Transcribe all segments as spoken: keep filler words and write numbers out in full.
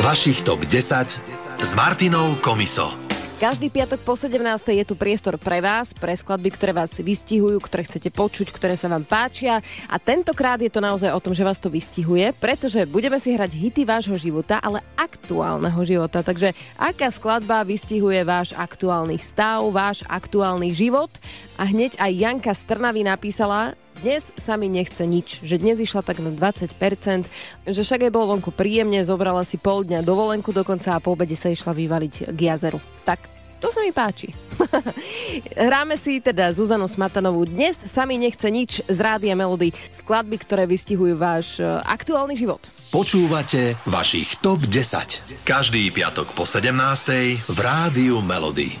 Vašich top desať s Martinou Komiso. Každý piatok po sedemnástej je tu priestor pre vás, pre skladby, ktoré vás vystihujú, ktoré chcete počuť, ktoré sa vám páčia. A tentokrát je to naozaj o tom, že vás to vystihuje, pretože budeme si hrať hity vášho života, ale aktuálneho života. Takže aká skladba vystihuje váš aktuálny stav, váš aktuálny život? A hneď aj Janka z Trnavy napísala: dnes sa mi nechce nič, že dnes išla tak na dvadsať percent, že však aj bolo vonku príjemne, zobrala si pol dňa dovolenku dokonca a po obede sa išla vyvaliť k jazeru. Tak to sa mi páči. Hráme si teda Zuzanu Smatanovú Dnes sa mi nechce nič z Rádia Melody, skladby, ktoré vystihujú váš aktuálny život. Počúvate vašich top desať každý piatok po sedemnástej v Rádiu Melody.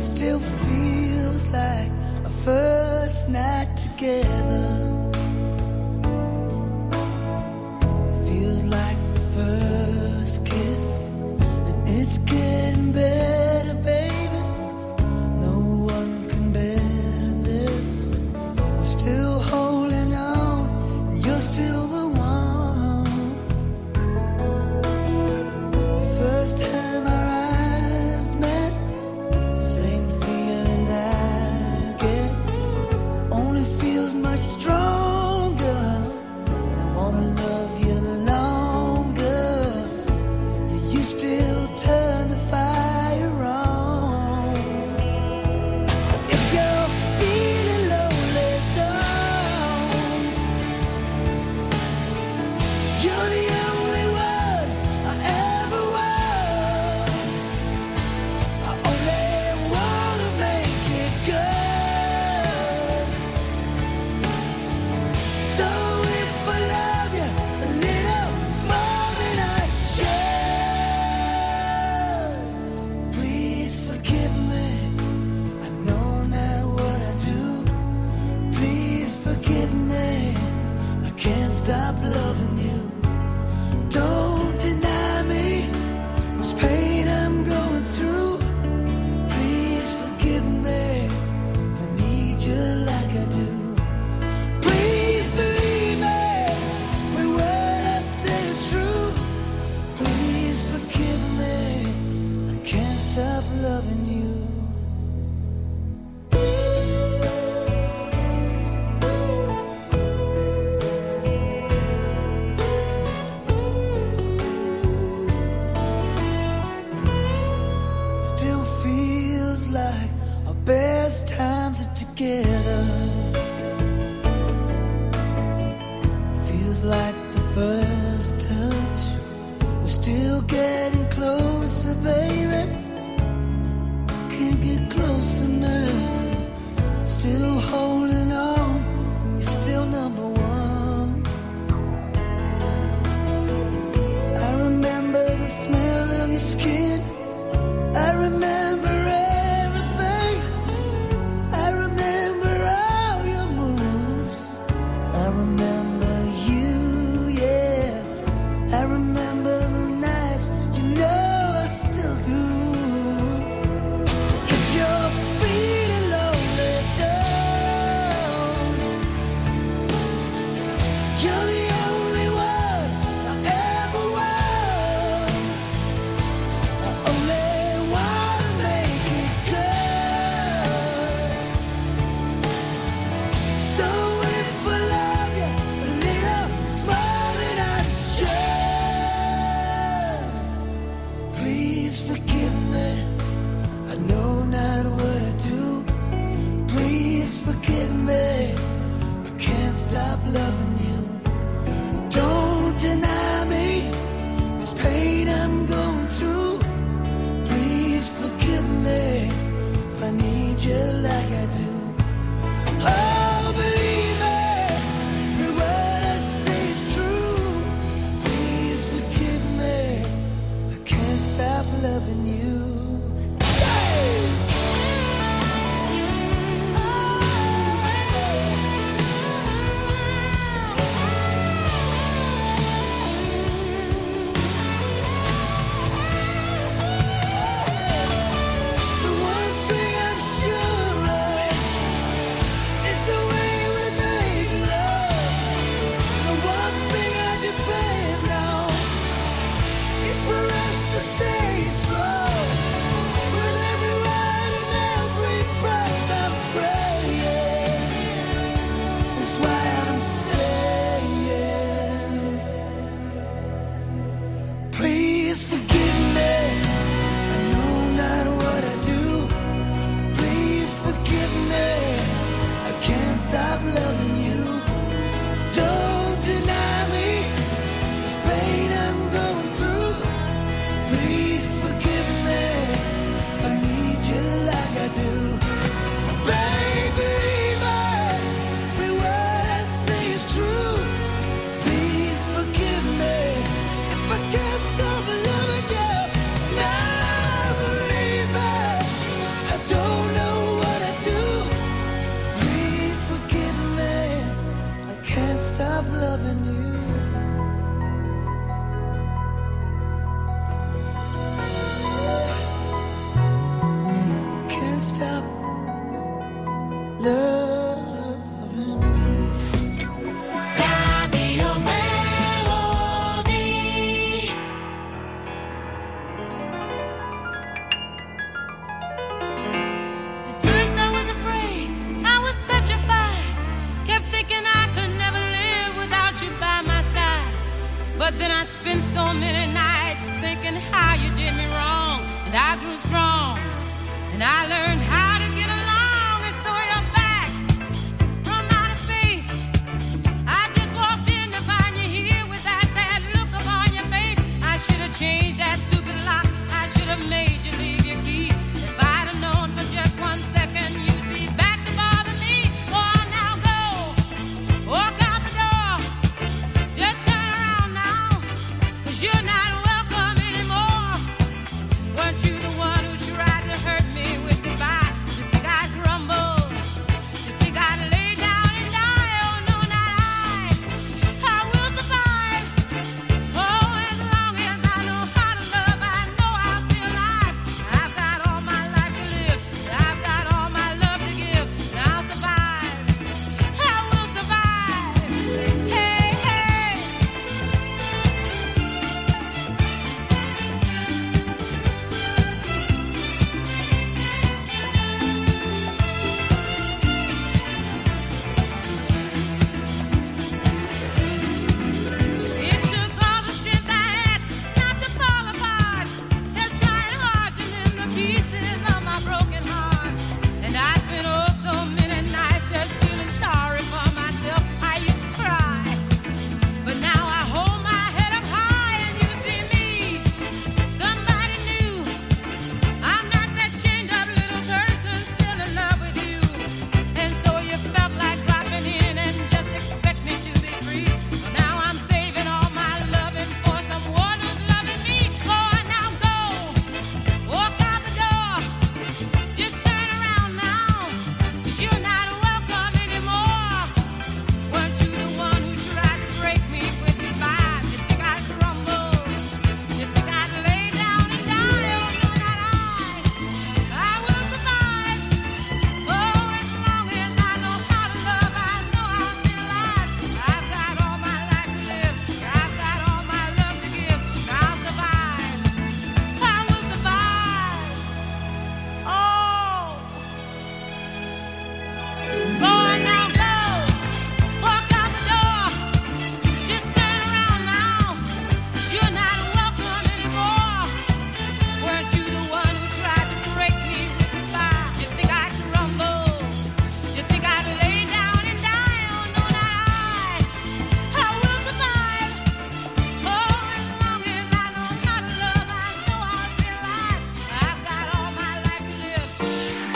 Still feels like a first night together. Feels like the first turn the You're the one who tried to hurt me with goodbye.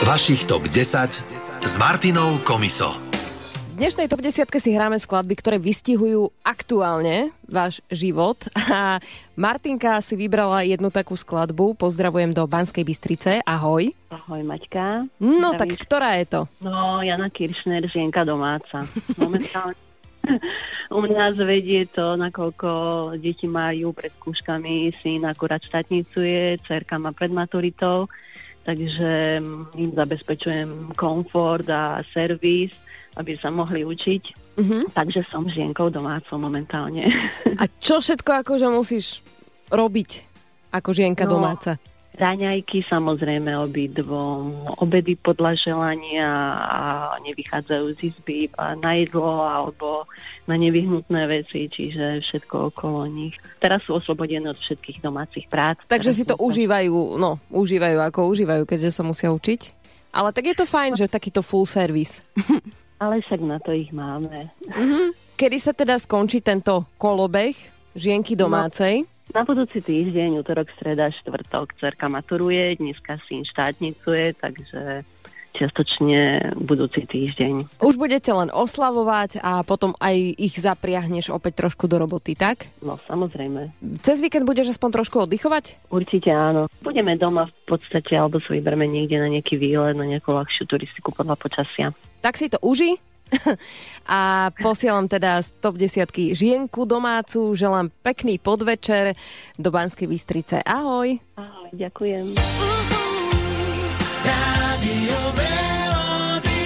Vašich top desať s Martinou Komiso. V dnešnej top desať si hráme skladby, ktoré vystihujú aktuálne váš život. A Martinka si vybrala jednu takú skladbu. Pozdravujem do Banskej Bystrice. Ahoj. Ahoj, Maťka. No, tak ktorá je to? No, Jana Kirchner, Žienka domáca. Momentálne u nás vedie to, nakoľko deti majú pred skúškami, syn akurát štátnicuje, dcerka má pred maturitou, takže im zabezpečujem komfort a servis, aby sa mohli učiť. Uh-huh. Takže som žienkou domácou momentálne. A čo všetko akože musíš robiť ako žienka no, domáca? Raňajky samozrejme obidvom, obedy podľa želania a nevychádzajú z izby na jedlo alebo na nevyhnutné veci, čiže všetko okolo nich. Teraz sú oslobodené od všetkých domácich prác. Takže si to sa... užívajú, no, užívajú ako užívajú, keďže sa musia učiť. Ale tak je to fajn, že takýto full service. Ale však na to ich máme. Mhm. Kedy sa teda skončí tento kolobeh žienky domácej? No. Na budúci týždeň, utorok, streda, štvrtok, dcerka maturuje, dneska syn štátnicuje, takže čiastočne budúci týždeň. Už budete len oslavovať a potom aj ich zapriahneš opäť trošku do roboty, tak? No, samozrejme. Cez víkend budeš aspoň trošku oddychovať? Určite áno. Budeme doma v podstate, alebo si vyberme niekde na nejaký výlet, na nejakú ľahšiu turistiku podľa počasia. Tak si to uži. A posielam teda z top desať žienku domácu, želám pekný podvečer do Banskej Bystrice. Ahoj. Ahoj, ďakujem. Radio Melody.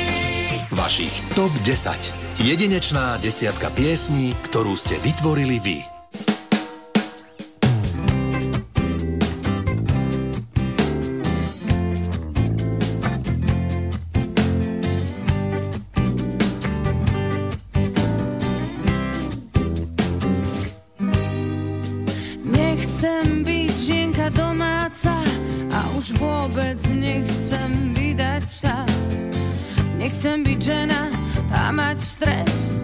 Vašich top desať. Jedinečná desiatka piesní, ktorú ste vytvorili vy. Chcem byť žienka domáca a už vôbec nechcem vydať sa. Nechcem byť žena a mať stres.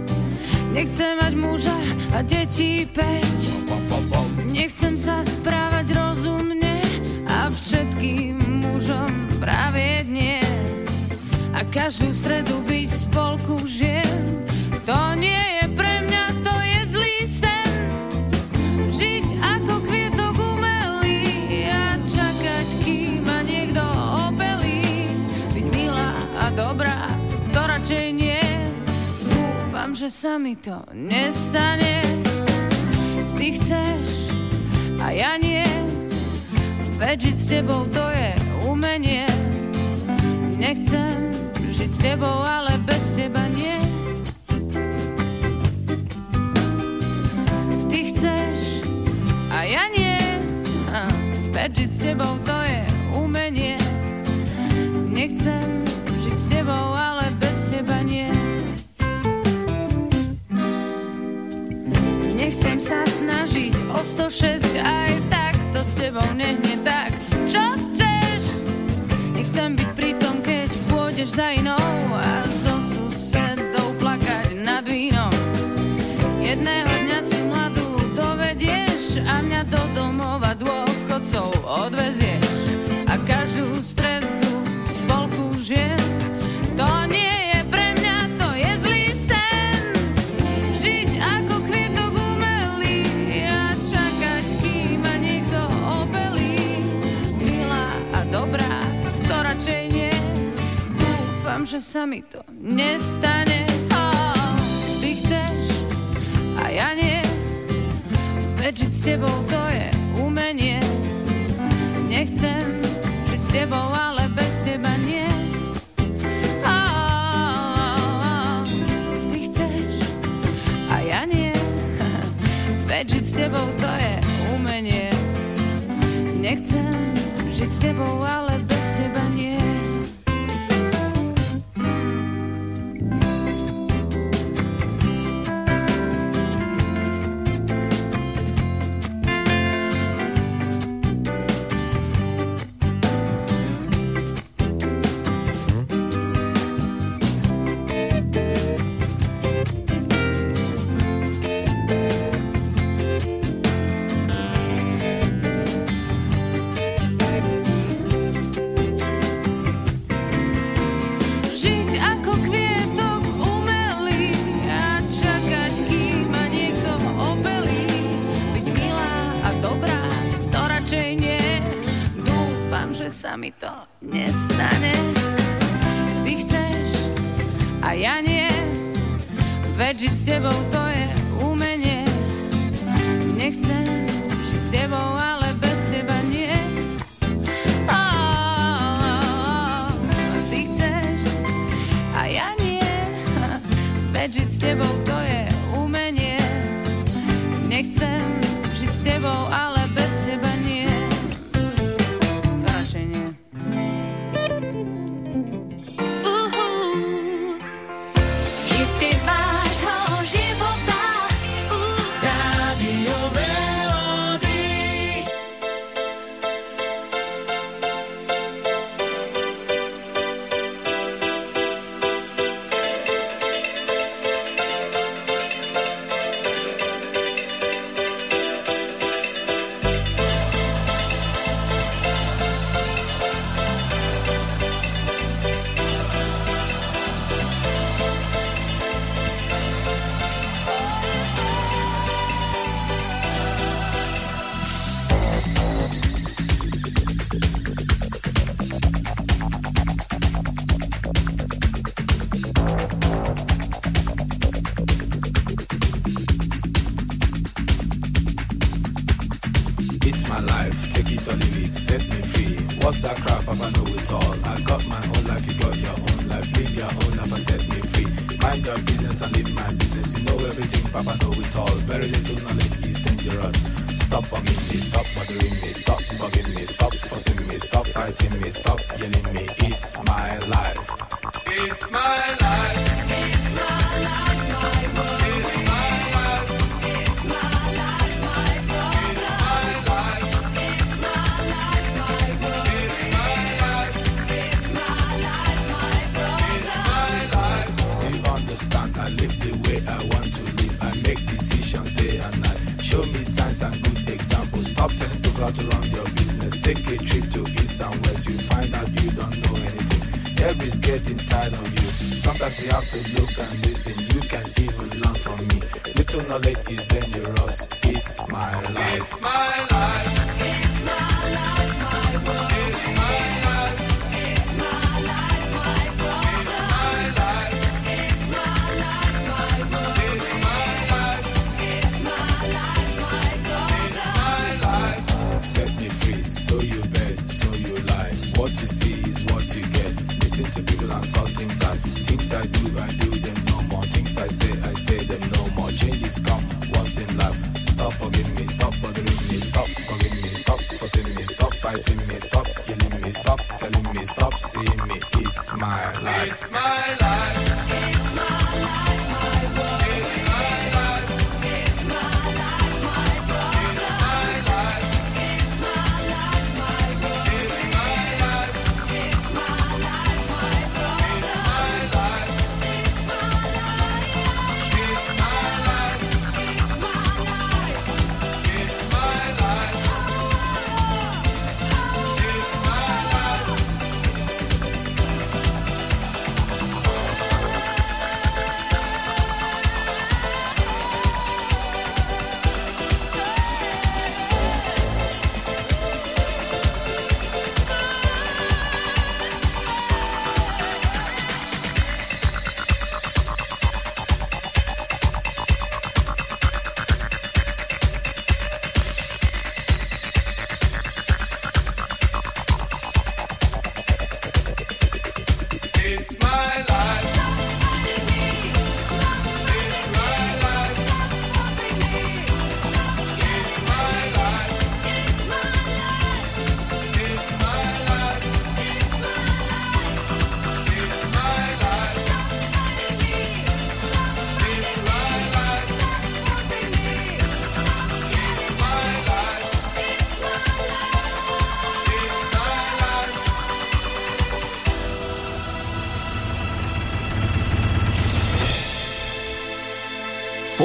Nechcem mať muža a detí päť. Nechcem sa správať rozumne a všetkým mužom práve nie. A každú stredu byť v spolku žien, to nie je pre mňa, to je zlý sen. Žiť ako kviet dobrá, to radšej nie. Dúfam, že sa mi to nestane. Ty chceš a ja nie. Veď žiť s tebou to je umenie. Nechcem žiť s tebou, ale bez teba nie. Ty chceš a ja nie. Veď žiť s tebou to je umenie. Nechcem tebou, ale bez teba nie. Nechcem sa snažiť o sto šesť, aj tak to s tebou nehne tak. Čo chceš? Nechcem byť pri tom, keď pôjdeš za inou a so susedou plakať nad vínom. Jedného dňa si mladú dovedieš a mňa do domova dôchodcov odvezieš. A každú stredu spolku žien. To nie je pre mňa, to je zlý sen. Žiť ako kvietok umelý a čakať, kým ma niekto opelí. Milá a dobrá, to radšej nie. Dúfam, že sa mi to nestane. Oh, ty chceš a ja nie. Veď žiť s tebou to je umenie. Nechcem žiť s tebou, ale bez teba nie. Žiť s tebou to je umenie. Nechcem žiť s tebou, ale bez teba nie. že sa mi to nestane. Ty chceš a ja nie, veď žiť s tebou to je umenie. Nechcem žiť s tebou, ale bez teba nie. Oh, oh, oh. Ty chceš a ja nie, veď žiť s tebou to je umenie. Nechcem žiť s tebou, ale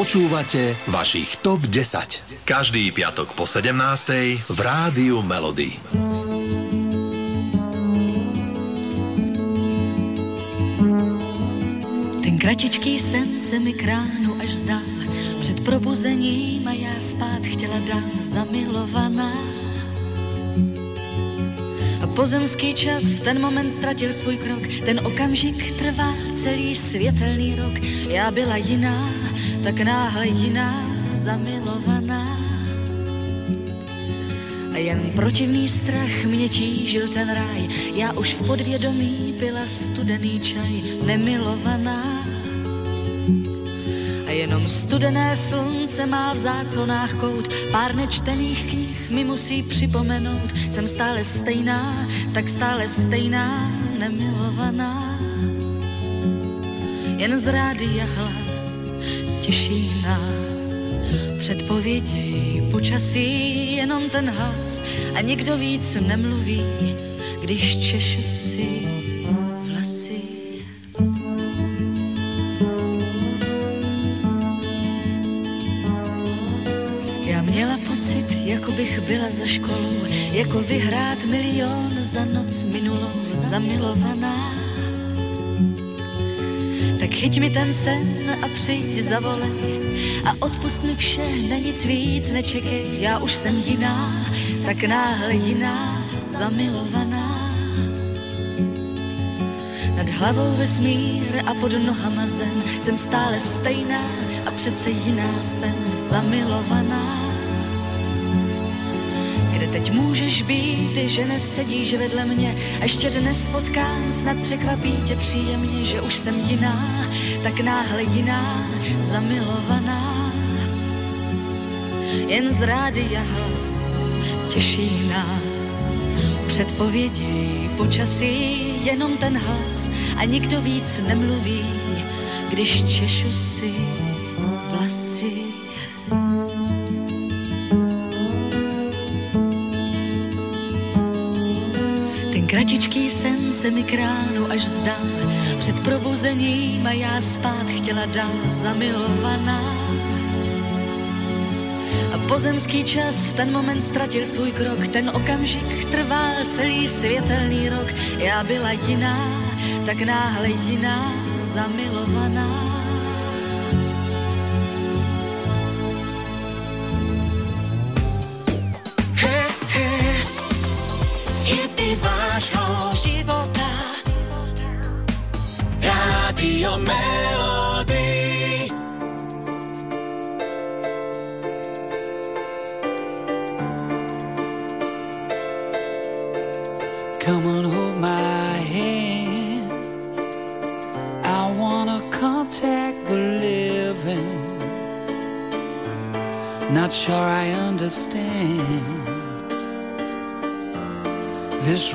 počúvate vašich TOP desať. Každý piatok po sedemnástej v Rádiu Melody. Ten kratičký sen se mi k ránu až zdál, před probuzením a já spát chtěla dál zamilovaná. Pozemský čas v ten moment ztratil svůj krok, ten okamžik trvá celý světelný rok. Já byla jiná, tak náhle jiná, zamilovaná. A jen protivný strach mě tížil ten ráj, já už v podvědomí byla studený čaj, nemilovaná. A jenom studené slunce má v záclonách kout, pár nečtených knih mi musí připomenout, jsem stále stejná, tak stále stejná, nemilovaná. Jen z rádia hlas těší nás, předpovědi počasí, jenom ten hlas a nikdo víc nemluví, když češu si vlasy. Já měla pocit, jako bych byla za školou, jako vyhrát milion za noc minulou, zamilovaná. Tak chyť mi ten sen a přijď, zavolej a odpust mi vše, na nic víc nečekej. Já už jsem jiná, tak náhle jiná, zamilovaná. Nad hlavou vesmír a pod nohama zem, jsem stále stejná a přece jiná jsem, zamilovaná. Kde teď můžeš být, že nesedíš vedle mě, a ještě dnes potkám, snad překvapí tě příjemně, že už jsem jiná, tak náhle jiná, zamilovaná. Jen z rádia hlas těší nás, předpovědi počasí, jenom ten hlas a nikdo víc nemluví, když češu si vlasy. Kratičký sen se mi k ránu až vzdal, před probuzením a já spát chtěla dál, zamilovaná. A pozemský čas v ten moment ztratil svůj krok, ten okamžik trval celý světelný rok. Já byla jiná, tak náhle jiná, zamilovaná. Života Radio Melody. Come on, hold my hand, I wanna contact the living, not sure I understand this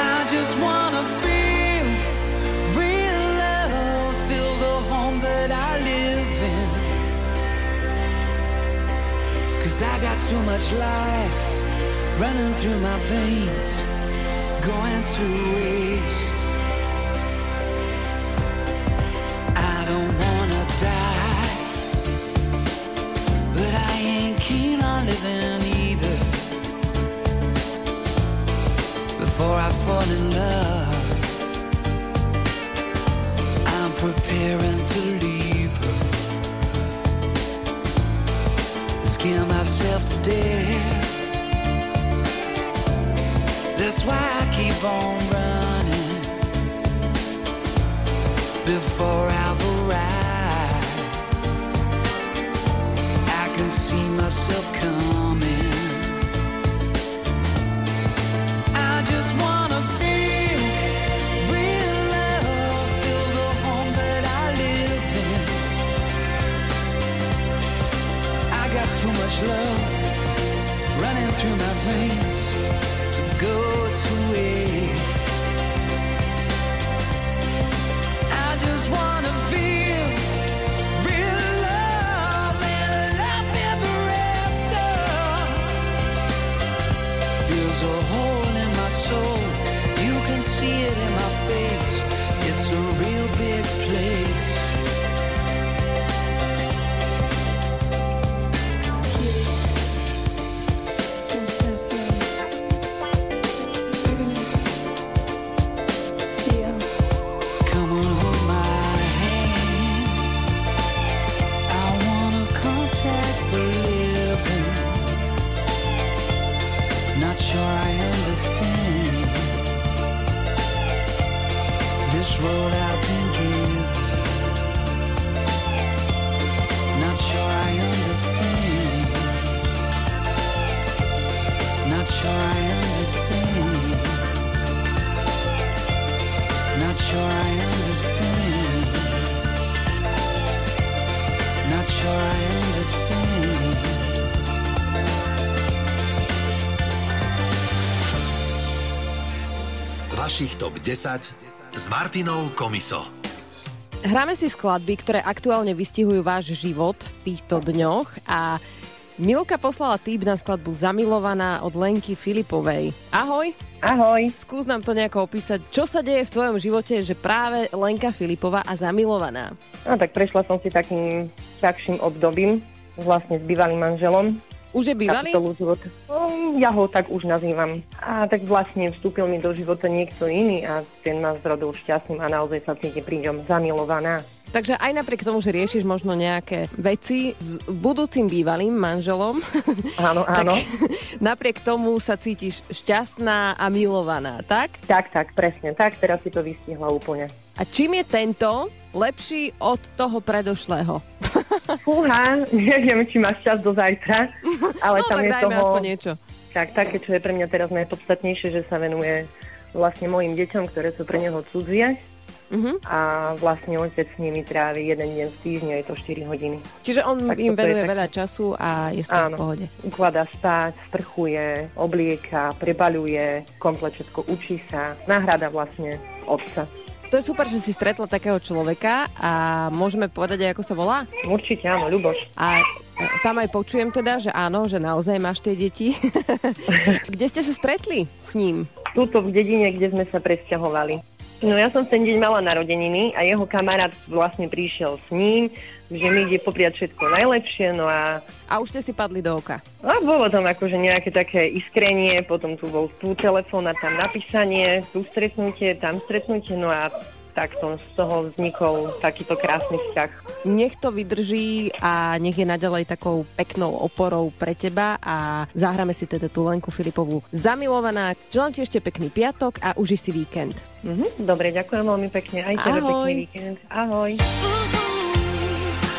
I just wanna feel I got too much life running through my veins, going to waste. I don't wanna die, but I ain't keen on living either. Before I fall in love, I'm preparing to leave her. Kill myself to death, that's why I keep on running before I've arrived. I can see myself coming. I just wanna feel real love, feel the home that I live in. Got too much love running through my veins to go to waste. I just wanna feel real love and love ever after. There's a hole in my soul, you can see it in my face. It's a real big place. vašich top desať s Martinou Komiso. Hráme si skladby, ktoré aktuálne vystihujú váš život v týchto dňoch a Milka poslala tip na skladbu Zamilovaná od Lenky Filipovej. Ahoj. Ahoj. Skús nám to nejako opísať. Čo sa deje v tvojom živote, že práve Lenka Filipová a Zamilovaná? No tak prešla som si takým ťažším obdobím, vlastne s bývalým manželom. Už je bývalý? Život. No, ja ho tak už nazývam. A tak vlastne vstúpil mi do života niekto iný a ten ma zrodil šťastným a naozaj sa cíti pri ňom zamilovaná. Takže aj napriek tomu, že riešiš možno nejaké veci s budúcim bývalým manželom, áno, áno. napriek tomu sa cítiš šťastná a milovaná, tak? Tak, tak, presne, tak, teraz si to vystihla úplne. A čím je tento lepší od toho predošlého? Fúha, neviem, či máš čas do zajtra, ale no, tam je toho... niečo. Tak, také, čo je pre mňa teraz najpodstatnejšie, že sa venuje vlastne mojim deťom, ktoré sú pre neho cudzie. Uh-huh. A vlastne otec s nimi trávi jeden deň v týždni, je to štyri hodiny. Čiže on tak im venuje tak... veľa času a je stále v pohode. Ukladá spať, sprchuje, oblieka, prebaľuje, komplet všetko, učí sa, nahráda vlastne otca. To je super, že si stretla takého človeka a môžeme povedať aj, ako sa volá? Určite áno, Ľuboš. A tam aj počujem teda, že áno, že naozaj máš tie deti. Kde ste sa stretli s ním? Tuto v dedine, kde sme sa presťahovali. No ja som ten deň mala narodeniny a jeho kamarát vlastne prišiel s ním, že mi ide popriať všetko najlepšie, no a... A už ste si padli do oka. A bolo tam akože nejaké také iskrenie, potom tu bol tu telefón a tam napísanie, tu stretnutie, tam stretnutie, no a takto z toho vznikol takýto krásny vzťah. Nech to vydrží a nech je naďalej takou peknou oporou pre teba a zahráme si teda tú Lenku Filipovú Zamilovaná. Želám ti ešte pekný piatok a uži si víkend. Mm-hmm, dobre, ďakujem veľmi pekne. Aj teda pekný víkend. Ahoj.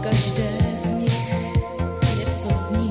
Každé z nich něco zní.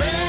Melody.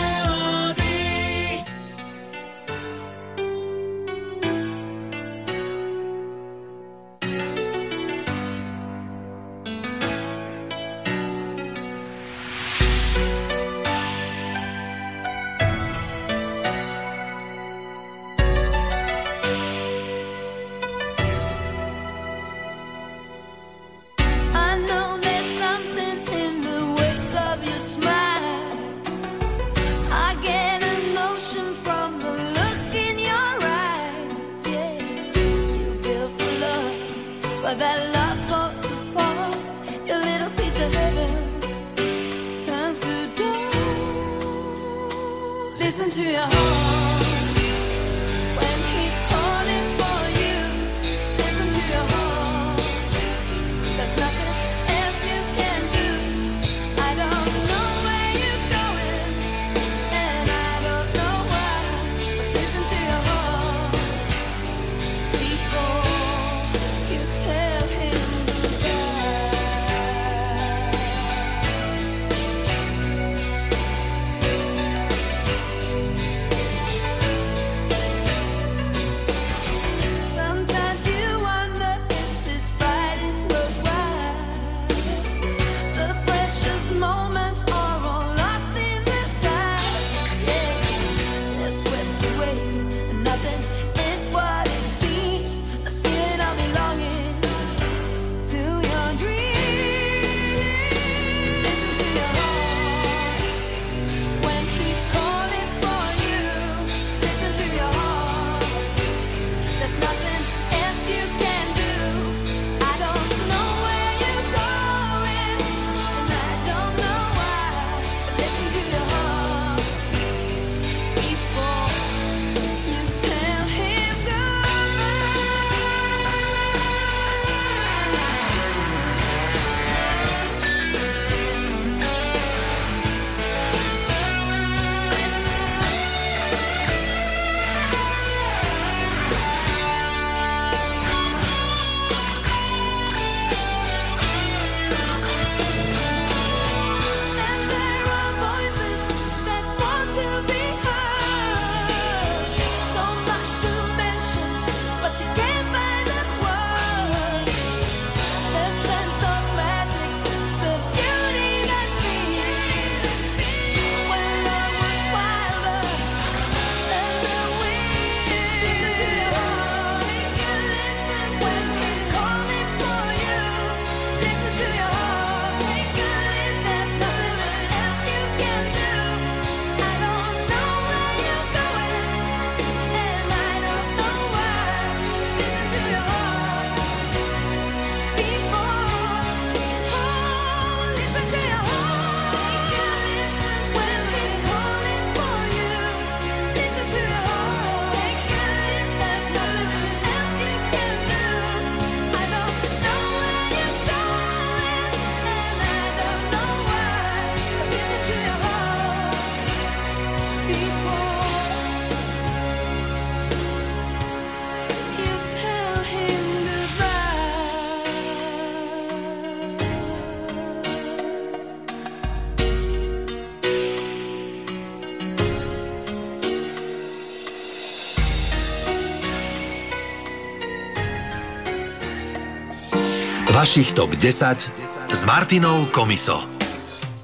Vašich top desať s Martinou Komiso.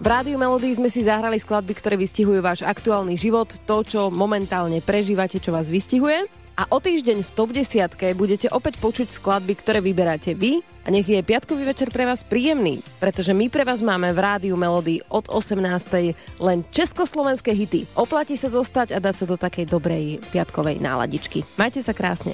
V Rádiu Melody sme si zahrali skladby, ktoré vystihujú váš aktuálny život, to, čo momentálne prežívate, čo vás vystihuje. A o týždeň v top desať budete opäť počuť skladby, ktoré vyberáte vy. A nech je piatkový večer pre vás príjemný, pretože my pre vás máme v Rádiu Melody od osemnástej len československé hity. Oplatí sa zostať a dať sa do takej dobrej piatkovej náladičky. Majte sa krásne.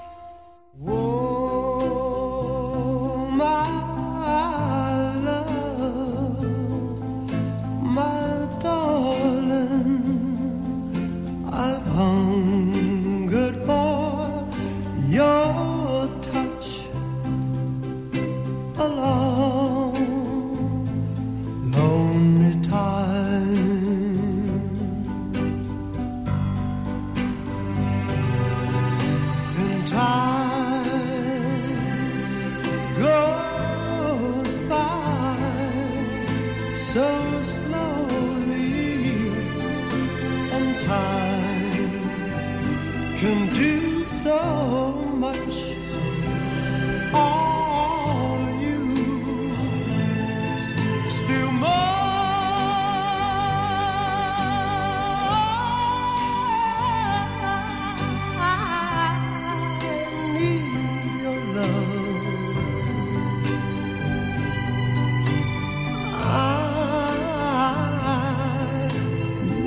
Oh, my love, my darling, I've hungered for your touch along much are you still mine? I need your love. I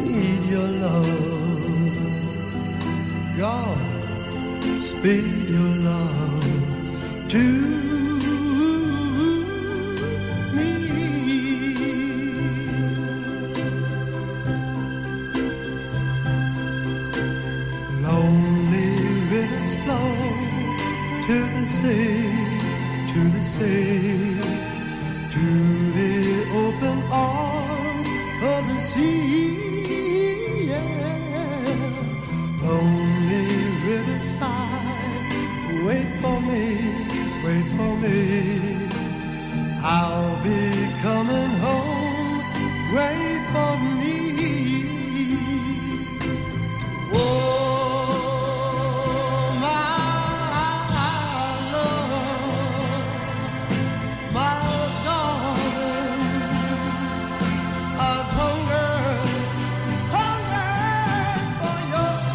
need your love, God. Speed your love to me. Lonely rivers flow to the sea, to the sea, to the open arms of the sea. Yeah. Lonely riverside. Wait for me, wait for me, I'll be coming home, wait for me. Oh, my love, my darling, I'm hungry, hungry for your love.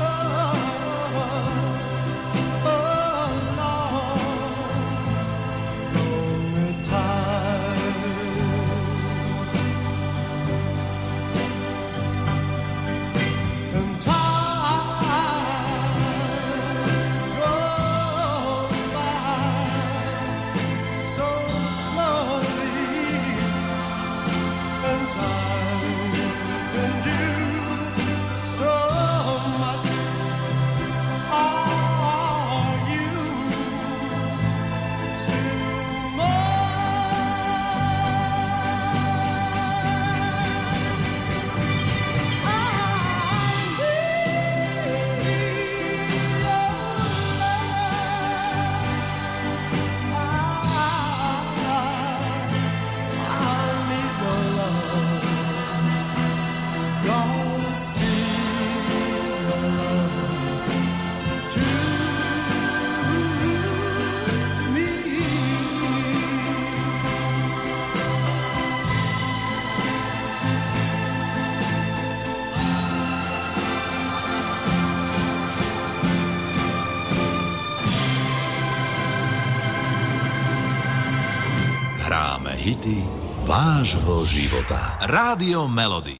Hity vášho života. Rádio Melody.